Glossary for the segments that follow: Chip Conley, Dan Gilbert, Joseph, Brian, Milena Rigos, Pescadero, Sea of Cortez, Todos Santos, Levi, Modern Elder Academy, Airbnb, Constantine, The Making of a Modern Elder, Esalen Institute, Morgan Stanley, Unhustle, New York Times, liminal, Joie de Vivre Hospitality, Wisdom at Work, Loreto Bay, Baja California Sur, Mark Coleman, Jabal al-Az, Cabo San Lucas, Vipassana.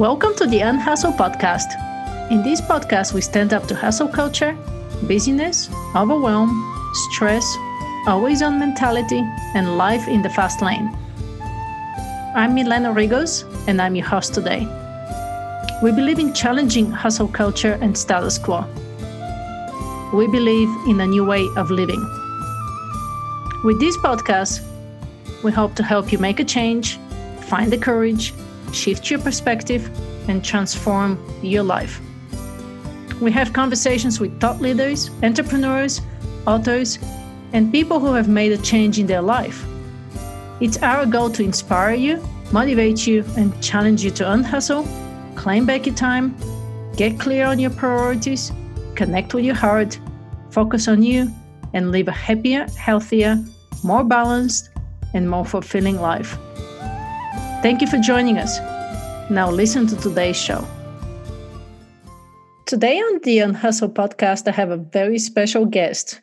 Welcome to the Unhustle Podcast. In this podcast, we stand up to hustle culture, busyness, overwhelm, stress, always-on mentality, and life in the fast lane. I'm Milena Rigos, and I'm your host today. We believe in challenging hustle culture and status quo. We believe in a new way of living. With this podcast, we hope to help you make a change, find the courage, shift your perspective, and transform your life. We have conversations with thought leaders, entrepreneurs, authors, and people who have made a change in their life. It's our goal to inspire you, motivate you, and challenge you to unhustle, claim back your time, get clear on your priorities, connect with your heart, focus on you, and live a happier, healthier, more balanced, and more fulfilling life. Thank you for joining us. Now listen to today's show. Today on the Unhustle podcast, I have a very special guest.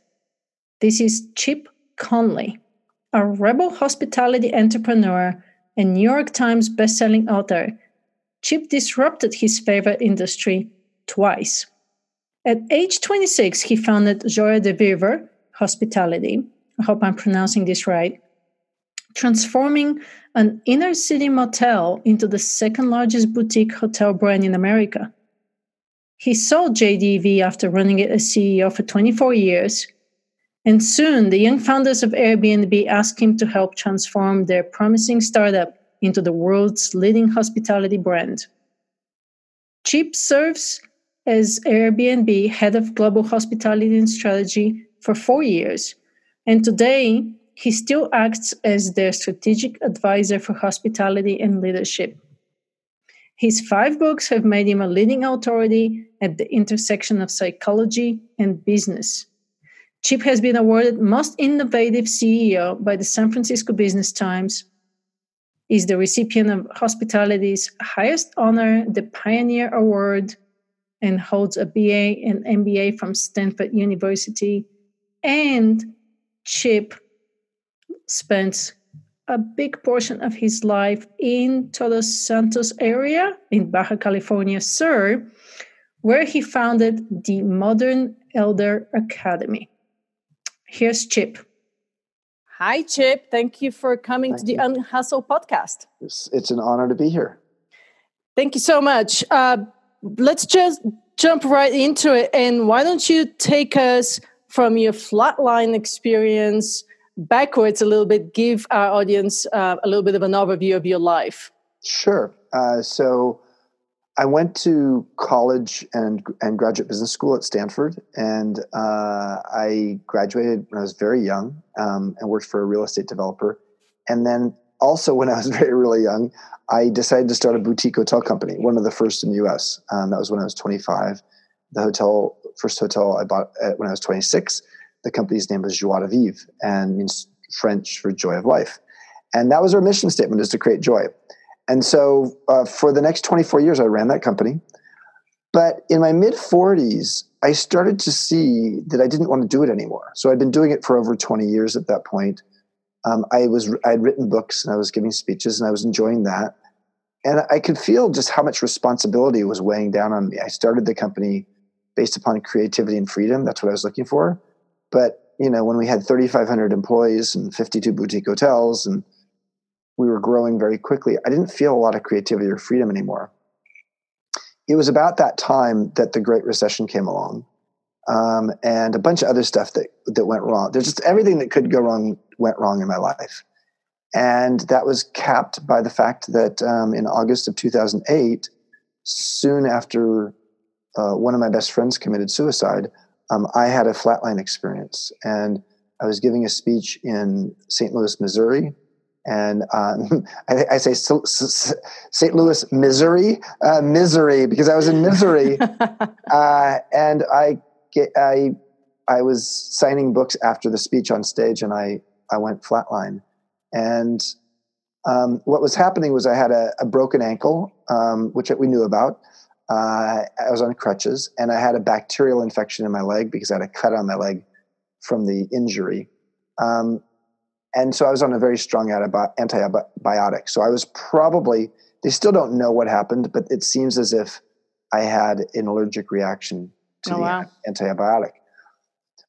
This is Chip Conley, a rebel hospitality entrepreneur and New York Times bestselling author. Chip disrupted his favorite industry twice. At age 26, he founded Joie de Vivre Hospitality. I hope I'm pronouncing this right. Transforming an inner-city motel into the second-largest boutique hotel brand in America. He sold JDV after running it as CEO for 24 years, and soon the young founders of Airbnb asked him to help transform their promising startup into the world's leading hospitality brand. Chip serves as Airbnb head of global hospitality and strategy for 4 years, and today he still acts as their strategic advisor for hospitality and leadership. His 5 books have made him a leading authority at the intersection of psychology and business. Chip has been awarded Most Innovative CEO by the San Francisco Business Times, is the recipient of hospitality's highest honor, the Pioneer Award, and holds a BA and MBA from Stanford University. And Chip spends a big portion of his life in Todos Santos area in Baja California Sur, where he founded the Modern Elder Academy. Here's Chip. Hi, Chip. Thank you for coming to the Unhustle podcast. It's an honor to be here. Thank you so much. Let's just jump right into it. And why don't you take us from your flatline experience backwards a little bit, give our audience a little bit of an overview of your life. Sure. So I went to college and graduate business school at Stanford, and I graduated when I was very young and worked for a real estate developer. And then also when I was really young, I decided to start a boutique hotel company, one of the first in the U.S. That was when I was 25. The first hotel I bought when I was 26. The company's name was Joie de Vivre, and means French for joy of life. And that was our mission statement, is to create joy. And so for the next 24 years, I ran that company. But in my mid-40s, I started to see that I didn't want to do it anymore. So I'd been doing it for over 20 years at that point. I'd written books, and I was giving speeches, and I was enjoying that. And I could feel just how much responsibility was weighing down on me. I started the company based upon creativity and freedom. That's what I was looking for. But, you know, when we had 3,500 employees and 52 boutique hotels and we were growing very quickly, I didn't feel a lot of creativity or freedom anymore. It was about that time that the Great Recession came along, and a bunch of other stuff that went wrong. There's just everything that could go wrong went wrong in my life. And that was capped by the fact that in August of 2008, soon after one of my best friends committed suicide, I had a flatline experience, and I was giving a speech in St. Louis, Missouri, and I say St. Louis, Missouri, misery, because I was in misery, and I was signing books after the speech on stage, and I went flatline, and what was happening was I had a broken ankle, which we knew about. I was on crutches, and I had a bacterial infection in my leg because I had a cut on my leg from the injury. And so I was on a very strong antibiotic. So I was probably They still don't know what happened, but it seems as if I had an allergic reaction to the antibiotic.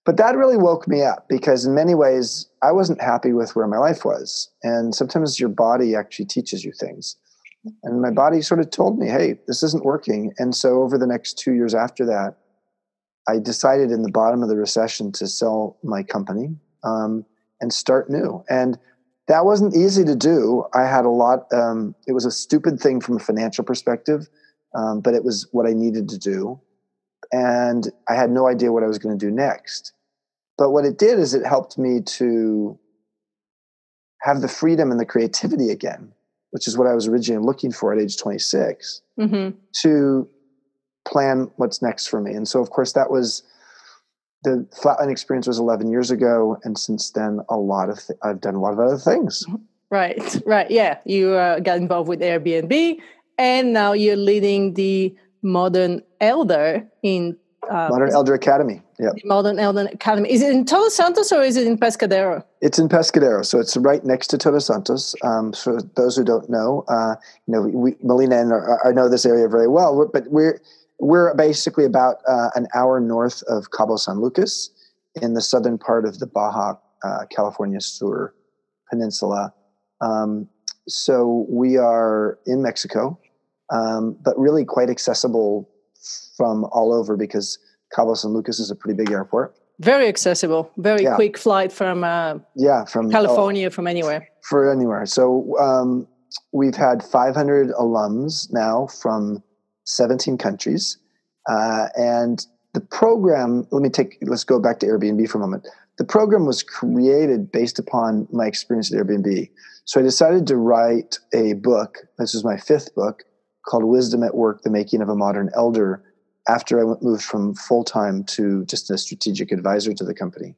But that really woke me up, because in many ways I wasn't happy with where my life was. And sometimes your body actually teaches you things. And my body sort of told me, hey, this isn't working. And so over the next 2 years after that, I decided in the bottom of the recession to sell my company and start new. And that wasn't easy to do. I had a lot. It was a stupid thing from a financial perspective, but it was what I needed to do. And I had no idea what I was going to do next. But what it did is it helped me to have the freedom and the creativity again, which is what I was originally looking for at age 26, to plan what's next for me. And so, of course, that was the flatline experience was 11 years ago. And since then, I've done a lot of other things. Right. Yeah. You got involved with Airbnb, and now you're leading the Modern Elder in... Modern Elder Academy. Yeah. Modern Elder Academy. Is it in Todos Santos or is it in Pescadero? It's in Pescadero. So it's right next to Todos Santos. For those who don't know, Milena and I know this area very well, but we're basically about an hour north of Cabo San Lucas in the southern part of the Baja California Sur Peninsula. So we are in Mexico, but really quite accessible from all over, because Cabo San Lucas is a pretty big airport. Very accessible, quick flight from California, from anywhere. For anywhere. So we've had 500 alums now from 17 countries. And the program, let's go back to Airbnb for a moment. The program was created based upon my experience at Airbnb. So I decided to write a book. This is my 5th book, called Wisdom at Work, The Making of a Modern Elder, after I moved from full-time to just a strategic advisor to the company.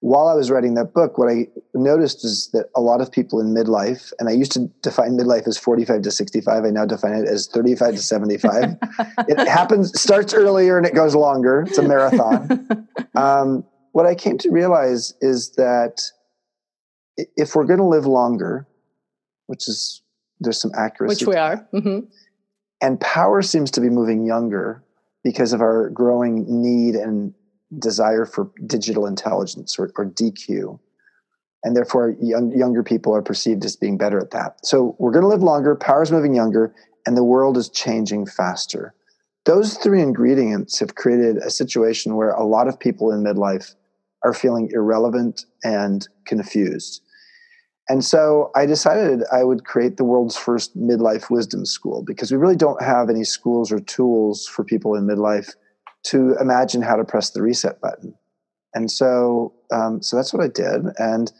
While I was writing that book, what I noticed is that a lot of people in midlife, and I used to define midlife as 45 to 65, I now define it as 35 to 75. It happens, starts earlier and it goes longer. It's a marathon. What I came to realize is that if we're going to live longer, there's some accuracy. Which we are. Mm-hmm. And power seems to be moving younger because of our growing need and desire for digital intelligence or DQ. And therefore, younger people are perceived as being better at that. So we're going to live longer, power's moving younger, and the world is changing faster. Those 3 ingredients have created a situation where a lot of people in midlife are feeling irrelevant and confused. And so I decided I would create the world's first midlife wisdom school, because we really don't have any schools or tools for people in midlife to imagine how to press the reset button. And so so that's what I did. And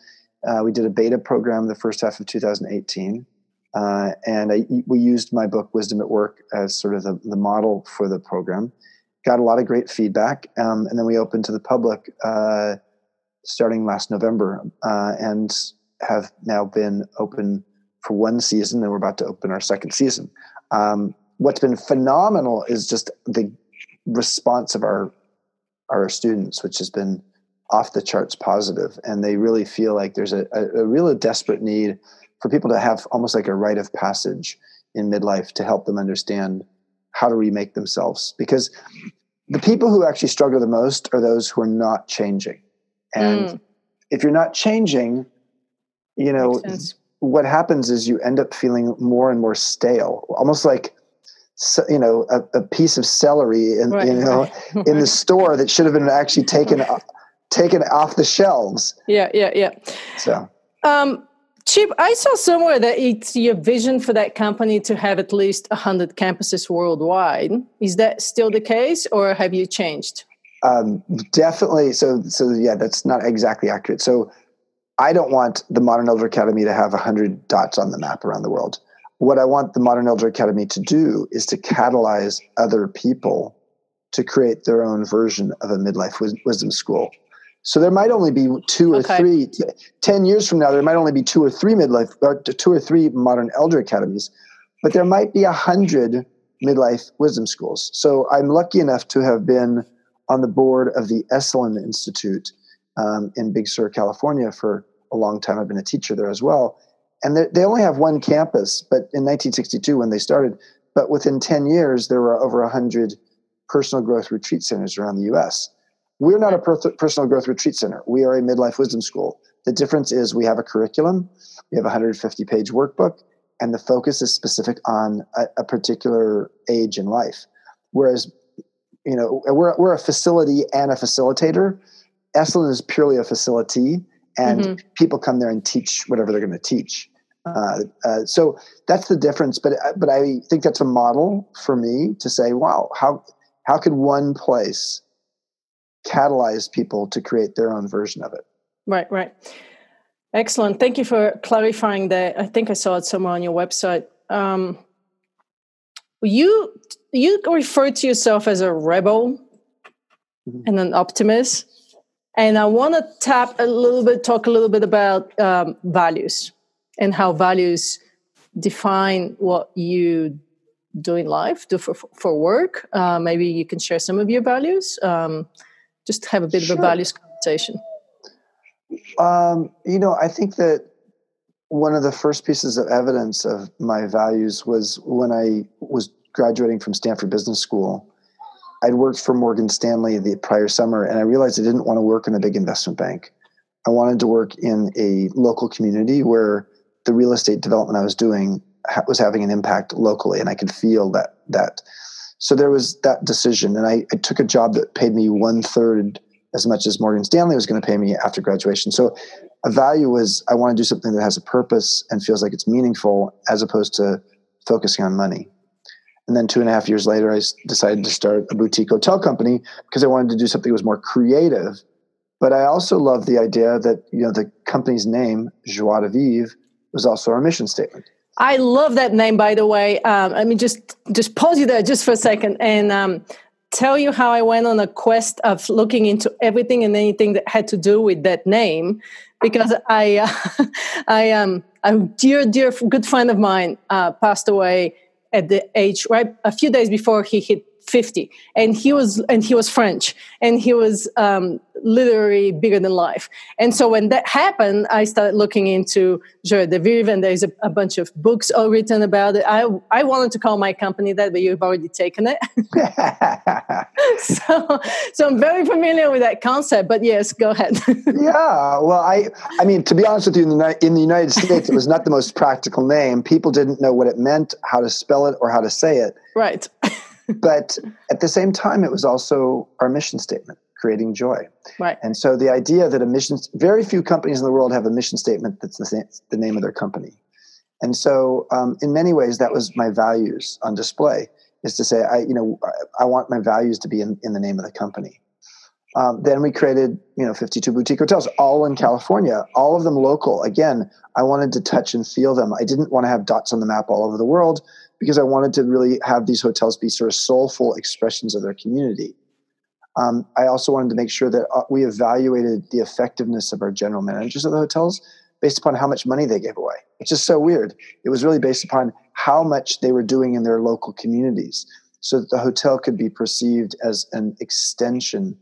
we did a beta program the first half of 2018. And we used my book, Wisdom at Work, as sort of the model for the program. Got a lot of great feedback. And then we opened to the public starting last November. And have now been open for 1 season, and we're about to open our 2nd season. What's been phenomenal is just the response of our students, which has been off the charts positive. And they really feel like there's a real desperate need for people to have almost like a rite of passage in midlife to help them understand how to remake themselves. Because the people who actually struggle the most are those who are not changing. And if you're not changing, you know, what happens is you end up feeling more and more stale, almost like, you know, a piece of celery in the store that should have been actually taken off the shelves. Yeah. So, Chip, I saw somewhere that it's your vision for that company to have at least 100 campuses worldwide. Is that still the case, or have you changed? Definitely. So yeah, that's not exactly accurate. So, I don't want the Modern Elder Academy to have 100 dots on the map around the world. What I want the Modern Elder Academy to do is to catalyze other people to create their own version of a midlife wisdom school. So there might only be 2 or 3, 10 years from now, there might only be 2 or 3 midlife, or 2 or 3 Modern Elder Academies, but there might be 100 midlife wisdom schools. So I'm lucky enough to have been on the board of the Esalen Institute in Big Sur, California for a long time. I've been a teacher there as well. And they only have one campus, but in 1962 when they started, but within 10 years, there were over 100 personal growth retreat centers around the U.S. We're not a personal growth retreat center. We are a midlife wisdom school. The difference is we have a curriculum, we have a 150-page workbook, and the focus is specific on a particular age in life. Whereas, you know, we're a facility and a facilitator. Esalen is purely a facility, and people come there and teach whatever they're going to teach. So that's the difference. But I think that's a model for me to say, wow, how could one place catalyze people to create their own version of it? Right, right. Excellent. Thank you for clarifying that. I think I saw it somewhere on your website. You refer to yourself as a rebel and an optimist. And I want to talk a little bit about values and how values define what you do in life, do for work. Maybe you can share some of your values. Just have a bit of a values conversation. You know, I think that one of the first pieces of evidence of my values was when I was graduating from Stanford Business School. I'd worked for Morgan Stanley the prior summer, and I realized I didn't want to work in a big investment bank. I wanted to work in a local community where the real estate development I was doing was having an impact locally, and I could feel that. So there was that decision, and I took a job that paid me 1/3 as much as Morgan Stanley was going to pay me after graduation. So a value was I want to do something that has a purpose and feels like it's meaningful as opposed to focusing on money. And then 2.5 years later, I decided to start a boutique hotel company because I wanted to do something that was more creative. But I also loved the idea that, you know, the company's name, Joie de Vivre, was also our mission statement. I love that name, by the way. I mean, just pause you there just for a second and tell you how I went on a quest of looking into everything and anything that had to do with that name, because a dear good friend of mine passed away at the age, right, a few days before he hit 50, and he was French, and he was literally bigger than life. And so when that happened, I started looking into Joie de Vivre, and there's a bunch of books all written about it. I wanted to call my company that, but you've already taken it. So I'm very familiar with that concept, but yes, go ahead. Yeah, well, I mean, to be honest with you, in the United States, it was not the most practical name. People didn't know what it meant, how to spell it, or how to say it. Right. But at the same time, it was also our mission statement, creating joy. Right. And so the idea that very few companies in the world have a mission statement that's the name of their company. And so in many ways, that was my values on display, is to say, I want my values to be in the name of the company. Then we created, 52 boutique hotels, all in California, all of them local. Again, I wanted to touch and feel them. I didn't want to have dots on the map all over the world, because I wanted to really have these hotels be sort of soulful expressions of their community. I also wanted to make sure that we evaluated the effectiveness of our general managers of the hotels based upon how much money they gave away, which is so weird. It was really based upon how much they were doing in their local communities, so that the hotel could be perceived as an extension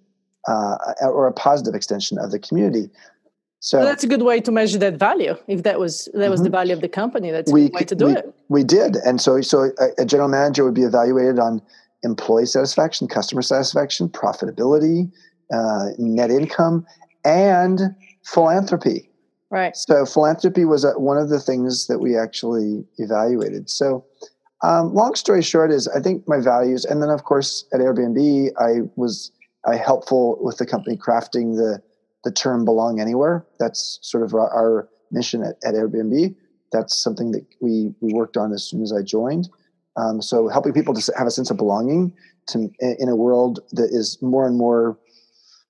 or a positive extension of the community. So that's a good way to measure that value. If that was the value of the company, that's a good way to do it. We did. And so a general manager would be evaluated on employee satisfaction, customer satisfaction, profitability, net income, and philanthropy. Right. So philanthropy was one of the things that we actually evaluated. So long story short is I think my values, and then of course at Airbnb, I was helpful with the company crafting the term belong anywhere. That's sort of our mission at Airbnb. That's something that we worked on as soon as I joined. So helping people to have a sense of belonging in a world that is more and more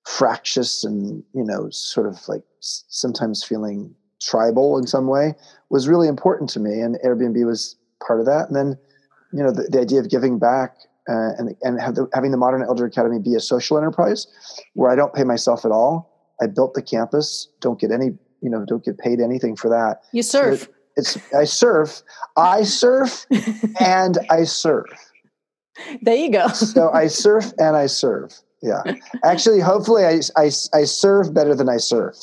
fractious and, sort of like sometimes feeling tribal in some way was really important to me. And Airbnb was part of that. And then, the idea of giving back and having the Modern Elder Academy be a social enterprise where I don't pay myself at all. I built the campus, don't get paid anything for that. You surf. So I surf and I serve. There you go. So I surf and I serve. Yeah. Actually, hopefully I serve better than I serve.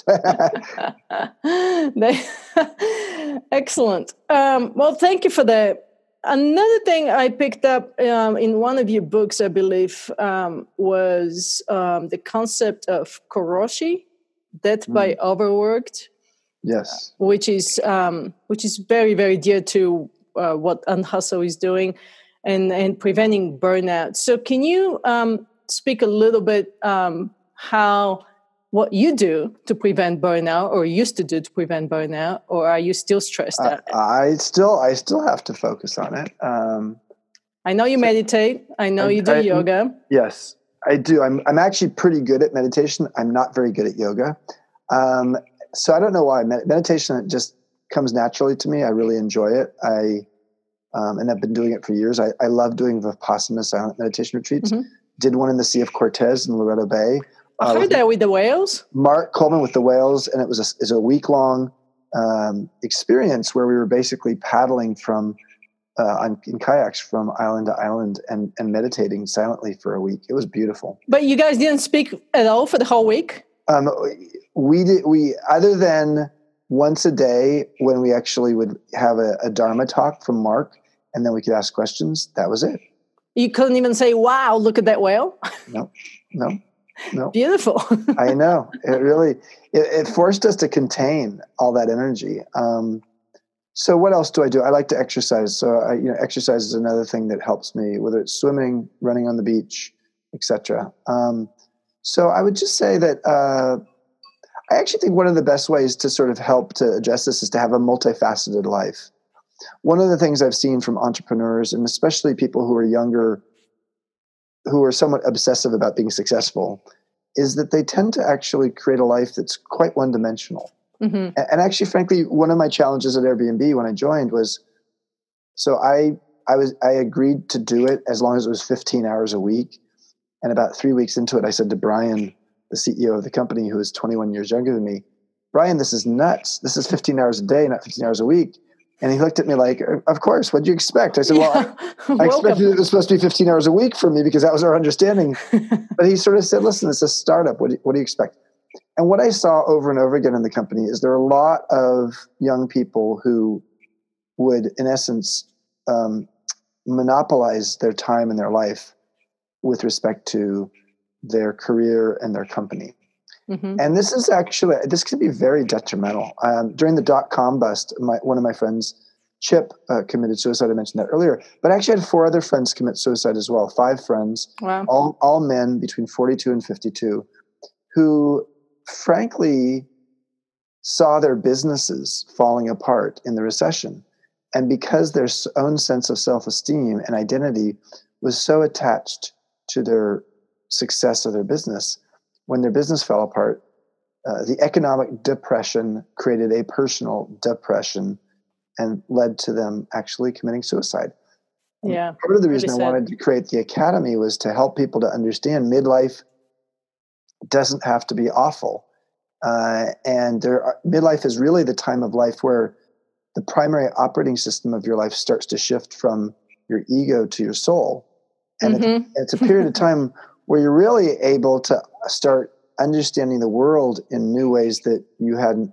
Excellent. Well, thank you for that. Another thing I picked up in one of your books, I believe, was the concept of karoshi, death by overworked. Yes. Which is very, very dear to what Unhustle is doing and preventing burnout. So can you speak a little bit how what you do to prevent burnout, or used to do to prevent burnout, or are you still stressed out? I still have to focus on it. I know you meditate. I know you do yoga. Yes, I do. I'm actually pretty good at meditation. I'm not very good at yoga. So I don't know why. Meditation just comes naturally to me. I really enjoy it. And I've been doing it for years. I love doing Vipassana silent meditation retreats. Mm-hmm. Did one in the Sea of Cortez in Loreto Bay. I heard that with the whales. Mark Coleman with the whales, and it was a week-long experience where we were basically paddling from in kayaks from island to island and meditating silently for a week. It was beautiful. But you guys didn't speak at all for the whole week? We did. We other than once a day when we actually would have a Dharma talk from Mark, and then we could ask questions. That was it. You couldn't even say, "Wow, look at that whale." No. Beautiful. I know. It really forced us to contain all that energy. So what else do? I like to exercise. So exercise is another thing that helps me, whether it's swimming, running on the beach, etc. So I would just say that I actually think one of the best ways to sort of help to address this is to have a multifaceted life. One of the things I've seen from entrepreneurs, and especially people who are younger, who are somewhat obsessive about being successful, is that they tend to actually create a life that's quite one-dimensional. Mm-hmm. And actually, frankly, one of my challenges at Airbnb when I joined was, so I agreed to do it as long as it was 15 hours a week. And about 3 weeks into it, I said to Brian, the CEO of the company, who is 21 years younger than me, "Brian, this is nuts. This is 15 hours a day, not 15 hours a week." And he looked at me like, "Of course, what do you expect?" I said, "Well, I expected it was supposed to be 15 hours a week for me because that was our understanding." But he sort of said, "Listen, it's a startup. What do you expect?" And what I saw over and over again in the company is there are a lot of young people who would, in essence, monopolize their time and their life with respect to their career and their company. Mm-hmm. And this can be very detrimental. During the dot-com bust, one of my friends, Chip, committed suicide. I mentioned that earlier. But I actually had 4 other friends commit suicide as well, 5 friends, wow. all men between 42 and 52, who frankly saw their businesses falling apart in the recession. And because their own sense of self-esteem and identity was so attached to their success of their business, when their business fell apart, the economic depression created a personal depression and led to them actually committing suicide. Yeah. Part of the reason I wanted to create the academy was to help people to understand midlife doesn't have to be awful. Midlife is really the time of life where the primary operating system of your life starts to shift from your ego to your soul. And mm-hmm. it's a period of time where you're really able to start understanding the world in new ways that you haven't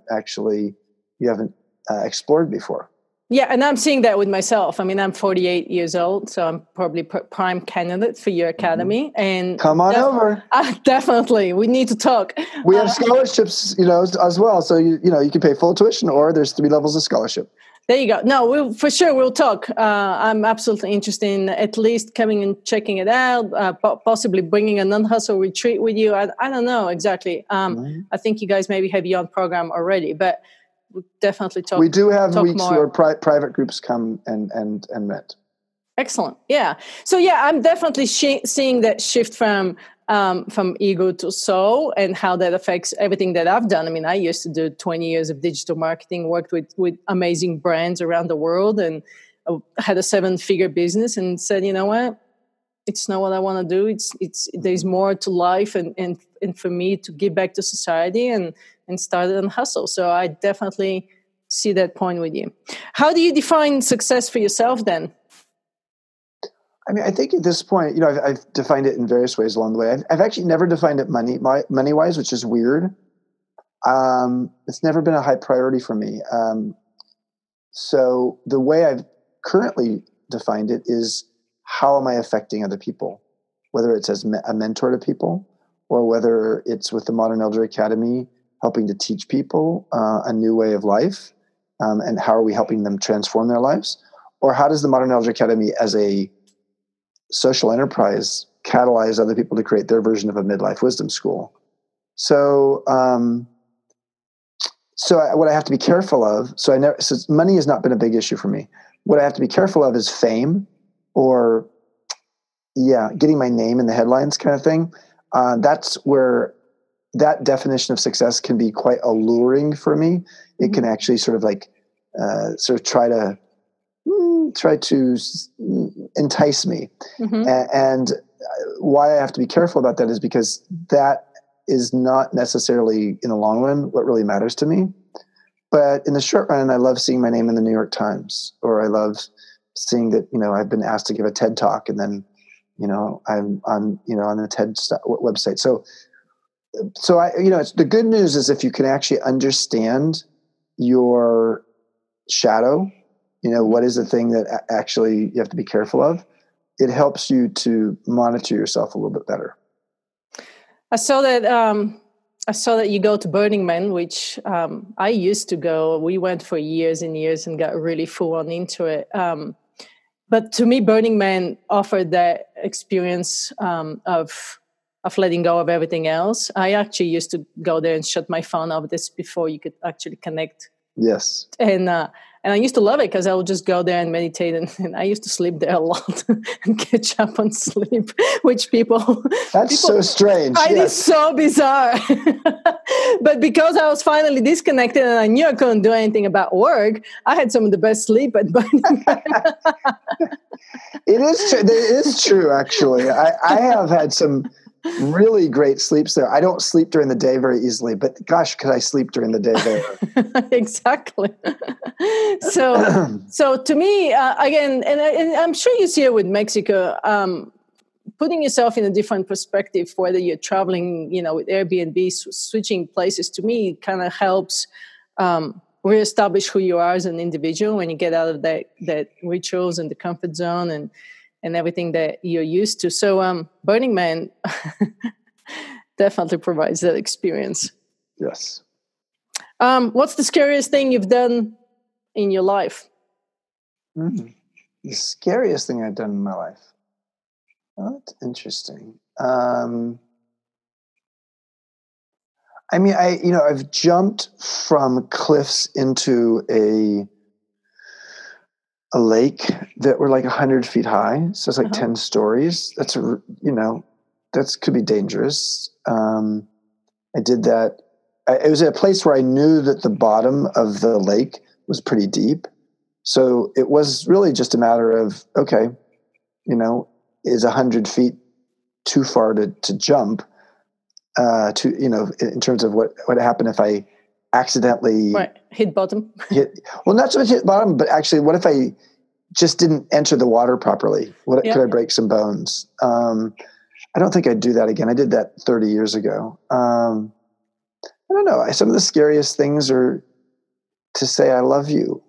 explored before. Yeah, and I'm seeing that with myself. I mean, I'm 48 years old, so I'm probably prime candidate for your academy. Mm-hmm. And come on over. Definitely, we need to talk. We have scholarships, as well. So you can pay full tuition, or there's 3 levels of scholarship. There you go. No, we'll talk. I'm absolutely interested in at least coming and checking it out, possibly bringing a non-hustle retreat with you. I don't know exactly. Mm-hmm. I think you guys maybe have your own program already, but we'll definitely talk. We do have weeks more where private groups come and met. Excellent. Yeah. So, I'm definitely seeing that shift from ego to soul and how that affects everything that I've done. I mean, I used to do 20 years of digital marketing, worked with amazing brands around the world, and had a 7-figure business, and said, you know what? It's not what I want to do. There's more to life and for me to give back to society and started on Hustle. So I definitely see that point with you. How do you define success for yourself then? I mean, I think at this point, I've defined it in various ways along the way. I've actually never defined it money-wise, which is weird. It's never been a high priority for me. So the way I've currently defined it is, how am I affecting other people? Whether it's as a mentor to people, or whether it's with the Modern Elder Academy, helping to teach people a new way of life, and how are we helping them transform their lives? Or how does the Modern Elder Academy as a social enterprise catalyze other people to create their version of a midlife wisdom school? So what I have to be careful of, so money has not been a big issue for me. What I have to be careful of is fame, or getting my name in the headlines kind of thing. That's where that definition of success can be quite alluring for me. It can actually try to entice me. Mm-hmm. And why I have to be careful about that is because that is not necessarily in the long run what really matters to me. But in the short run, I love seeing my name in the New York Times, or I love seeing that, I've been asked to give a TED talk, and then, I'm on, on the TED website. So I, it's, the good news is if you can actually understand your shadow, what is the thing that actually you have to be careful of, it helps you to monitor yourself a little bit better. I saw that you go to Burning Man, which I used to go. We went for years and years and got really full on into it. But to me, Burning Man offered that experience of letting go of everything else. I actually used to go there and shut my phone off this before you could actually connect. Yes. And I used to love it because I would just go there and meditate, and I used to sleep there a lot and catch up on sleep, which so strange. It's so bizarre. But because I was finally disconnected and I knew I couldn't do anything about work, I had some of the best sleep at Burning Man. It is true, actually. I have had some really great sleeps there. I don't sleep during the day very easily, but gosh, could I sleep during the day there? Exactly. So to me, again, and I'm sure you see it with Mexico, putting yourself in a different perspective, whether you're traveling, with Airbnb, switching places, to me, kind of helps reestablish who you are as an individual when you get out of that rituals and the comfort zone and everything that you're used to. So Burning Man definitely provides that experience. Yes. What's the scariest thing you've done in your life? Mm-hmm. The scariest thing I've done in my life. Oh, that's interesting. I've jumped from cliffs into a lake that were like 100 feet high. So it's like 10 stories. That's, that could be dangerous. I did that. It was at a place where I knew that the bottom of the lake was pretty deep. So it was really just a matter of, okay, is 100 feet too far to jump in terms of what happened if I accidentally hit bottom. Well, not so much hit bottom, but actually, what if I just didn't enter the water properly? Could I break some bones? I don't think I'd do that again. I did that 30 years ago. I don't know. Some of the scariest things are to say "I love you"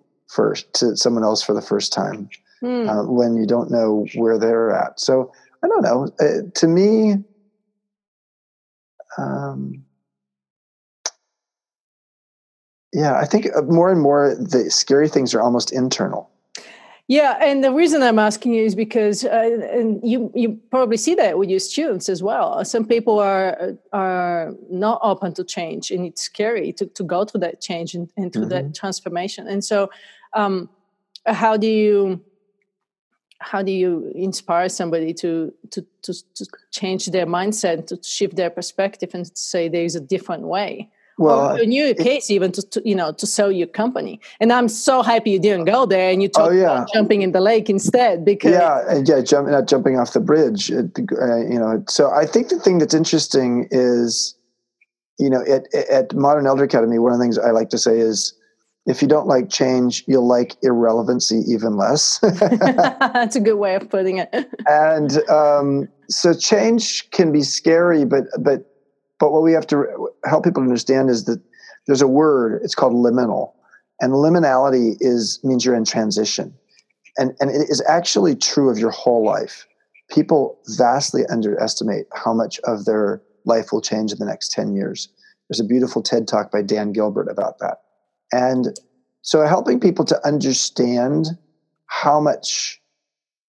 to someone else for the first time when you don't know where they're at. So I don't know. To me, I think more and more the scary things are almost internal. Yeah, and the reason I'm asking you is because, and you probably see that with your students as well. Some people are not open to change, and it's scary to go through that change and through that transformation. And so, how do you inspire somebody to change their mindset, to shift their perspective, and to say there is a different way? Well, in your case, even to sell your company. And I'm so happy you didn't go there and you talked about jumping in the lake instead. Because not jumping off the bridge. So I think the thing that's interesting is, at Modern Elder Academy, one of the things I like to say is, if you don't like change, you'll like irrelevancy even less. That's a good way of putting it. And so change can be scary, but what we have to help people understand is that there's a word, it's called liminal. And liminality means you're in transition. And it is actually true of your whole life. People vastly underestimate how much of their life will change in the next 10 years. There's a beautiful TED talk by Dan Gilbert about that. And so helping people to understand how much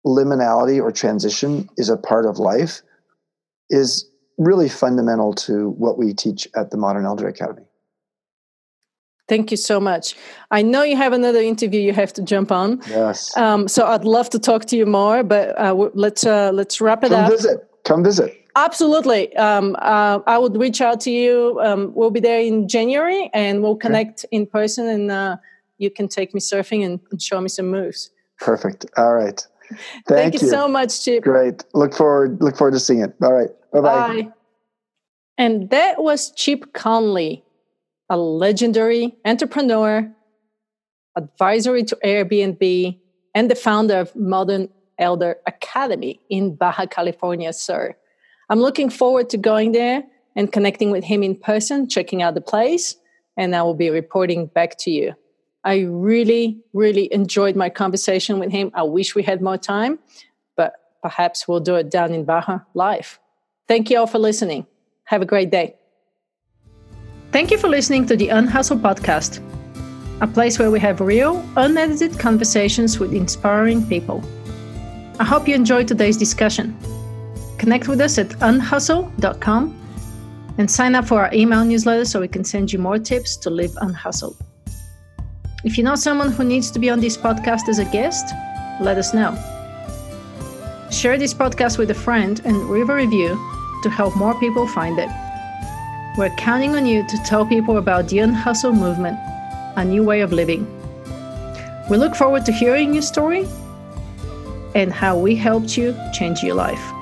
liminality or transition is a part of life is really fundamental to what we teach at the Modern Elder Academy. Thank you so much. I know you have another interview you have to jump on. Yes. So I'd love to talk to you more, but let's wrap it up. Come visit. Absolutely. I would reach out to you. We'll be there in January, and we'll connect in person, and you can take me surfing and show me some moves. Perfect. All right. Thank you so much, Chip. Great. Look forward to seeing it. All right. Bye-bye. Bye. And that was Chip Conley, a legendary entrepreneur, advisory to Airbnb, and the founder of Modern Elder Academy in Baja California Sur. I'm looking forward to going there and connecting with him in person, checking out the place, and I will be reporting back to you. I really, really enjoyed my conversation with him. I wish we had more time, but perhaps we'll do it down in Baja live. Thank you all for listening. Have a great day. Thank you for listening to the Unhustle Podcast, a place where we have real, unedited conversations with inspiring people. I hope you enjoyed today's discussion. Connect with us at unhustle.com and sign up for our email newsletter so we can send you more tips to live unhustled. If you know someone who needs to be on this podcast as a guest, let us know. Share this podcast with a friend and leave a review to help more people find it. We're counting on you to tell people about the Unhustle movement, a new way of living. We look forward to hearing your story and how we helped you change your life.